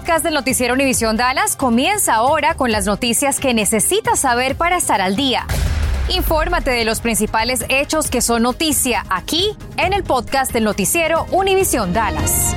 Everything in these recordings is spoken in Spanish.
podcast del Noticiero Univisión Dallas comienza ahora con las noticias que necesitas saber para estar al día. Infórmate de los principales hechos que son noticia aquí en el podcast del Noticiero Univisión Dallas.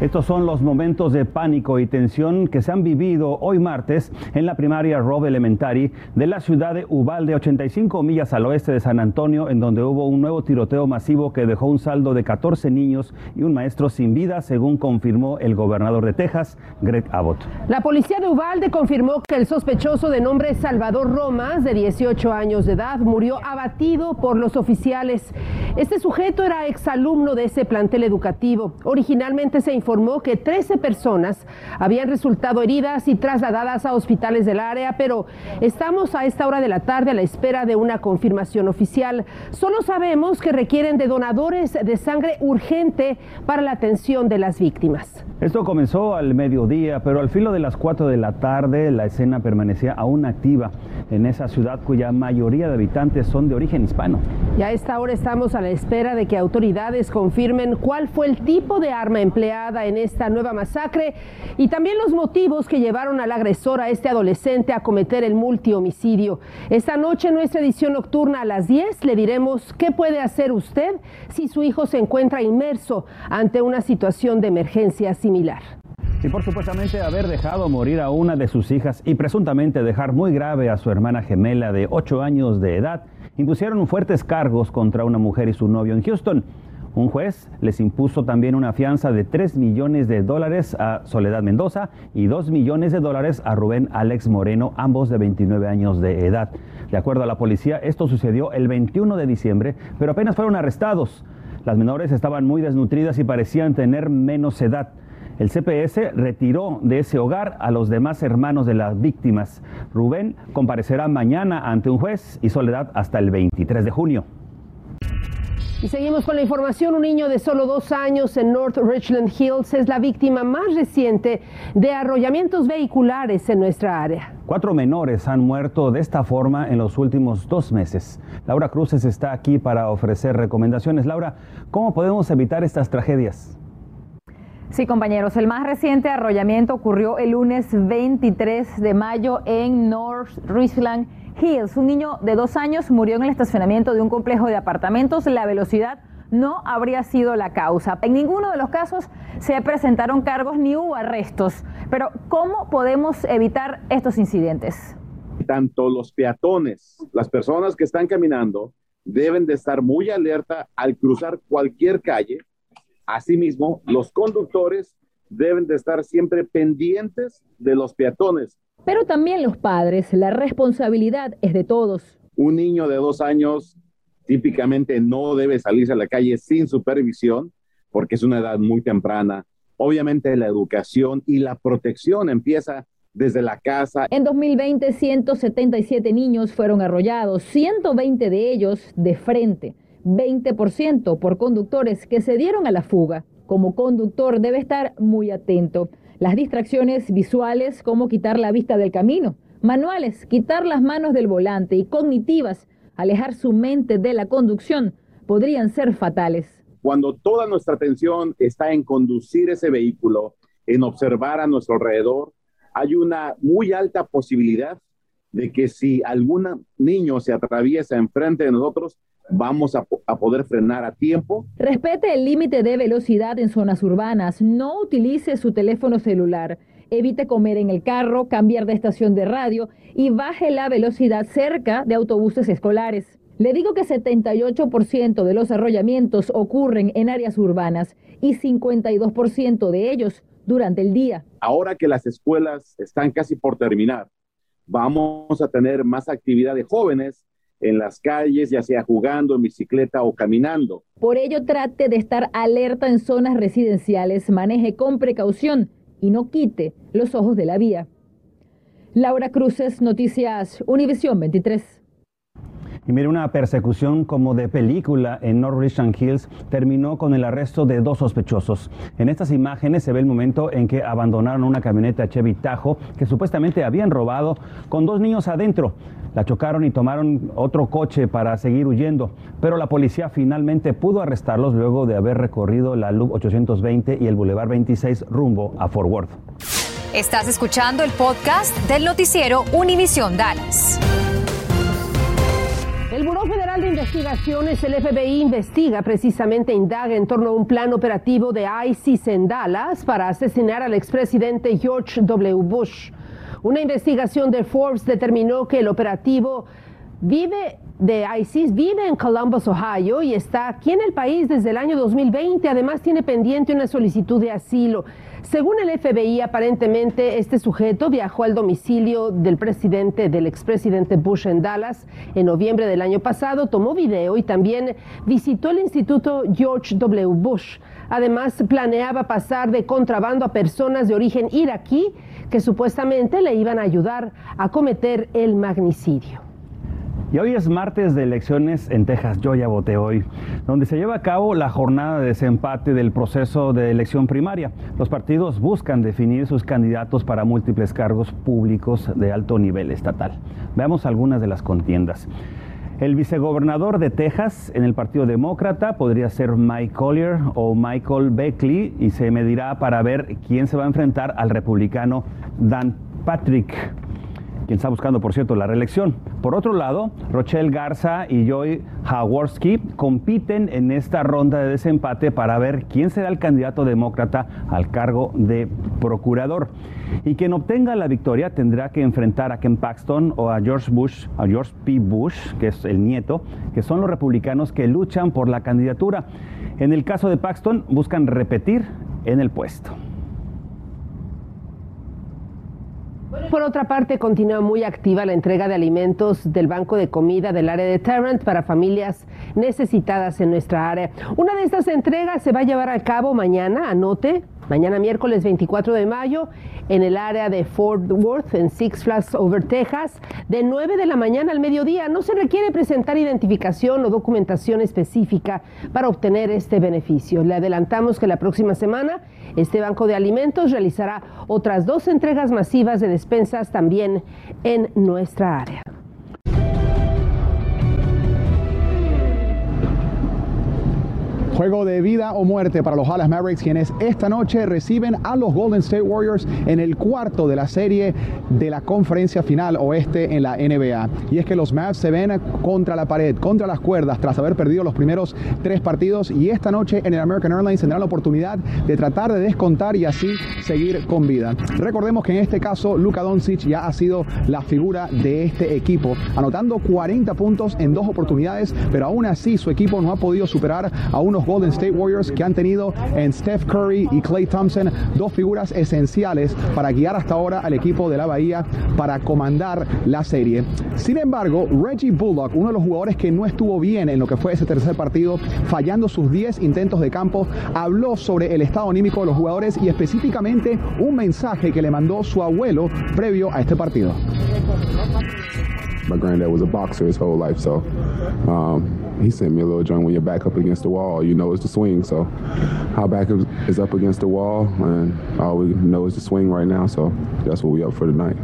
Estos son los momentos de pánico y tensión que se han vivido hoy martes en la primaria Robb Elementary de la ciudad de Uvalde, 85 millas al oeste de San Antonio, en donde hubo un nuevo tiroteo masivo que dejó un saldo de 14 niños y un maestro sin vida, según confirmó el gobernador de Texas, Greg Abbott. La policía de Uvalde confirmó que el sospechoso de nombre Salvador Romas, de 18 años de edad, murió abatido por los oficiales. Este sujeto era exalumno de ese plantel educativo. Originalmente se informó que 13 personas habían resultado heridas y trasladadas a hospitales del área, pero estamos a esta hora de la tarde a la espera de una confirmación oficial. Solo sabemos que requieren de donadores de sangre urgente para la atención de las víctimas. Esto comenzó al mediodía, pero al filo de las 4 de la tarde la escena permanecía aún activa en esa ciudad cuya mayoría de habitantes son de origen hispano. Y a esta hora estamos a la espera de que autoridades confirmen cuál fue el tipo de arma empleada en esta nueva masacre y también los motivos que llevaron al agresor, a este adolescente, a cometer el multihomicidio. Esta noche en nuestra edición nocturna a las 10 le diremos qué puede hacer usted si su hijo se encuentra inmerso ante una situación de emergencia similar. Y por supuestamente haber dejado morir a una de sus hijas y presuntamente dejar muy grave a su hermana gemela de 8 años de edad, impusieron fuertes cargos contra una mujer y su novio en Houston. Un juez les impuso también una fianza de $3 millones a Soledad Mendoza y $2 millones a Rubén Alex Moreno, ambos de 29 años de edad. De acuerdo a la policía, esto sucedió el 21 de diciembre, pero apenas fueron arrestados. Las menores estaban muy desnutridas y parecían tener menos edad. El CPS retiró de ese hogar a los demás hermanos de las víctimas. Rubén comparecerá mañana ante un juez y Soledad hasta el 23 de junio. Y seguimos con la información. Un niño de solo 2 años en North Richland Hills es la víctima más reciente de arrollamientos vehiculares en nuestra área. 4 menores han muerto de esta forma en los últimos 2 meses. Laura Cruces está aquí para ofrecer recomendaciones. Laura, ¿cómo podemos evitar estas tragedias? Sí, compañeros, el más reciente arrollamiento ocurrió el lunes 23 de mayo en North Richland Hills. Un niño de 2 años murió en el estacionamiento de un complejo de apartamentos. La velocidad no habría sido la causa. En ninguno de los casos se presentaron cargos ni hubo arrestos. Pero, ¿cómo podemos evitar estos incidentes? Tanto los peatones, las personas que están caminando, deben de estar muy alerta al cruzar cualquier calle. Asimismo, los conductores deben de estar siempre pendientes de los peatones. Pero también los padres, la responsabilidad es de todos. Un niño de 2 años típicamente no debe salirse a la calle sin supervisión porque es una edad muy temprana. Obviamente la educación y la protección empieza desde la casa. En 2020, 177 niños fueron arrollados, 120 de ellos de frente, 20% por conductores que se dieron a la fuga. Como conductor debe estar muy atento. Las distracciones visuales, como quitar la vista del camino, manuales, quitar las manos del volante y cognitivas, alejar su mente de la conducción, podrían ser fatales. Cuando toda nuestra atención está en conducir ese vehículo, en observar a nuestro alrededor, hay una muy alta posibilidad de que si algún niño se atraviesa enfrente de nosotros, vamos a poder frenar a tiempo. Respete el límite de velocidad en zonas urbanas. No utilice su teléfono celular. Evite comer en el carro, cambiar de estación de radio y baje la velocidad cerca de autobuses escolares. Le digo que 78% de los arrollamientos ocurren en áreas urbanas y 52% de ellos durante el día. Ahora que las escuelas están casi por terminar, vamos a tener más actividad de jóvenes en las calles, ya sea jugando, en bicicleta o caminando. Por ello, trate de estar alerta en zonas residenciales, maneje con precaución y no quite los ojos de la vía. Laura Cruces, Noticias Univisión 23. Y mire, una persecución como de película en North Richland Hills terminó con el arresto de dos sospechosos. En estas imágenes se ve el momento en que abandonaron una camioneta Chevy Tahoe que supuestamente habían robado con dos niños adentro. La chocaron y tomaron otro coche para seguir huyendo, pero la policía finalmente pudo arrestarlos luego de haber recorrido la Loop 820 y el Boulevard 26 rumbo a Fort Worth. Estás escuchando el podcast del noticiero Univisión Dallas. El Buró Federal de Investigaciones, el FBI, indaga en torno a un plan operativo de ISIS en Dallas para asesinar al expresidente George W. Bush. Una investigación de Forbes determinó que el operativo de ISIS vive en Columbus, Ohio, y está aquí en el país desde el año 2020. Además, tiene pendiente una solicitud de asilo. Según el FBI, aparentemente este sujeto viajó al domicilio del expresidente Bush en Dallas en noviembre del año pasado, tomó video y también visitó el Instituto George W. Bush. Además, planeaba pasar de contrabando a personas de origen iraquí que supuestamente le iban a ayudar a cometer el magnicidio. Y hoy es martes de elecciones en Texas, yo ya voté hoy, donde se lleva a cabo la jornada de desempate del proceso de elección primaria. Los partidos buscan definir sus candidatos para múltiples cargos públicos de alto nivel estatal. Veamos algunas de las contiendas. El vicegobernador de Texas en el Partido Demócrata podría ser Mike Collier o Michael Beckley, y se medirá para ver quién se va a enfrentar al republicano Dan Patrick, quien está buscando, por cierto, la reelección. Por otro lado, Rochelle Garza y Joy Jaworski compiten en esta ronda de desempate para ver quién será el candidato demócrata al cargo de procurador. Y quien obtenga la victoria tendrá que enfrentar a Ken Paxton o a George P. Bush, que es el nieto, que son los republicanos que luchan por la candidatura. En el caso de Paxton, buscan repetir en el puesto. Por otra parte, continúa muy activa la entrega de alimentos del Banco de Comida del área de Tarrant para familias necesitadas en nuestra área. Una de estas entregas se va a llevar a cabo mañana, mañana miércoles 24 de mayo, en el área de Fort Worth, en Six Flags Over Texas, de 9 de la mañana al mediodía. No se requiere presentar identificación o documentación específica para obtener este beneficio. Le adelantamos que la próxima semana este banco de alimentos realizará otras dos entregas masivas de despensas también en nuestra área. Juego de vida o muerte para los Dallas Mavericks, quienes esta noche reciben a los Golden State Warriors en el cuarto de la serie de la conferencia final oeste en la NBA. Y es que los Mavs se ven contra la pared, contra las cuerdas, tras haber perdido los primeros tres partidos, y esta noche en el American Airlines tendrán la oportunidad de tratar de descontar y así seguir con vida. Recordemos que en este caso Luka Doncic ya ha sido la figura de este equipo, anotando 40 puntos en dos oportunidades, pero aún así su equipo no ha podido superar a unos Golden State Warriors que han tenido en Steph Curry y Klay Thompson dos figuras esenciales para guiar hasta ahora al equipo de la Bahía para comandar la serie. Sin embargo, Reggie Bullock, uno de los jugadores que no estuvo bien en lo que fue ese tercer partido, fallando sus 10 intentos de campo, habló sobre el estado anímico de los jugadores y específicamente un mensaje que le mandó su abuelo previo a este partido. My granddad was a boxer his whole life, so he sent me a little joint: when your back up against the wall, you know it's the swing. So our back is up against the wall, and all we know is the swing right now, so that's what we up for tonight.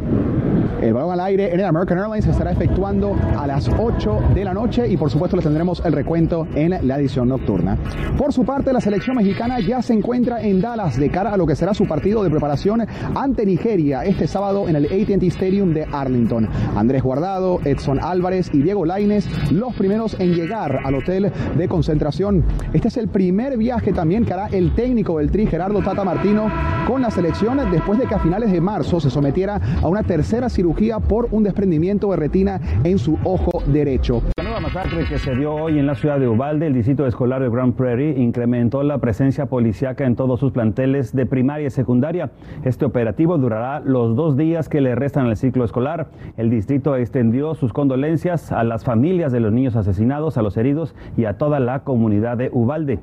El balón al aire en el American Airlines se estará efectuando a las 8 de la noche y por supuesto le tendremos el recuento en la edición nocturna. Por su parte, la selección mexicana ya se encuentra en Dallas de cara a lo que será su partido de preparación ante Nigeria este sábado en el AT&T Stadium de Arlington. Andrés Guardado, Edson Álvarez y Diego Lainez, los primeros en llegar al hotel de concentración. Este es el primer viaje también que hará el técnico del Tri, Gerardo Tata Martino, con la selección después de que a finales de marzo se sometiera a una tercera cirugía por un desprendimiento de retina en su ojo derecho. La nueva masacre que se dio hoy en la ciudad de Uvalde, el distrito escolar de Grand Prairie, incrementó la presencia policiaca en todos sus planteles de primaria y secundaria. Este operativo durará los 2 días que le restan al ciclo escolar. El distrito extendió sus condolencias a las familias de los niños asesinados, a los heridos y a toda la comunidad de Uvalde.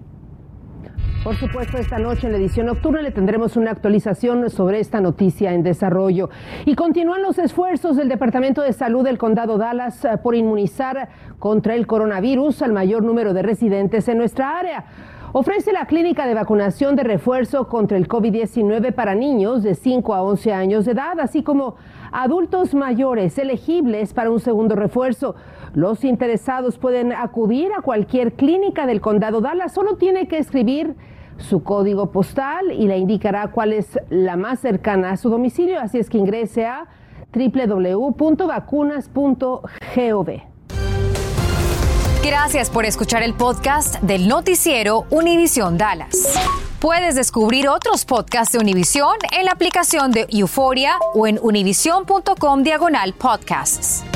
Por supuesto, esta noche en la edición nocturna le tendremos una actualización sobre esta noticia en desarrollo. Y continúan los esfuerzos del Departamento de Salud del Condado Dallas por inmunizar contra el coronavirus al mayor número de residentes en nuestra área. Ofrece la clínica de vacunación de refuerzo contra el COVID-19 para niños de 5 a 11 años de edad, así como adultos mayores elegibles para un segundo refuerzo. Los interesados pueden acudir a cualquier clínica del condado Dallas, solo tiene que escribir su código postal y le indicará cuál es la más cercana a su domicilio, así es que ingrese a www.vacunas.gov. Gracias por escuchar el podcast del noticiero Univisión Dallas. Puedes descubrir otros podcasts de Univisión en la aplicación de Euforia o en univision.com/podcasts.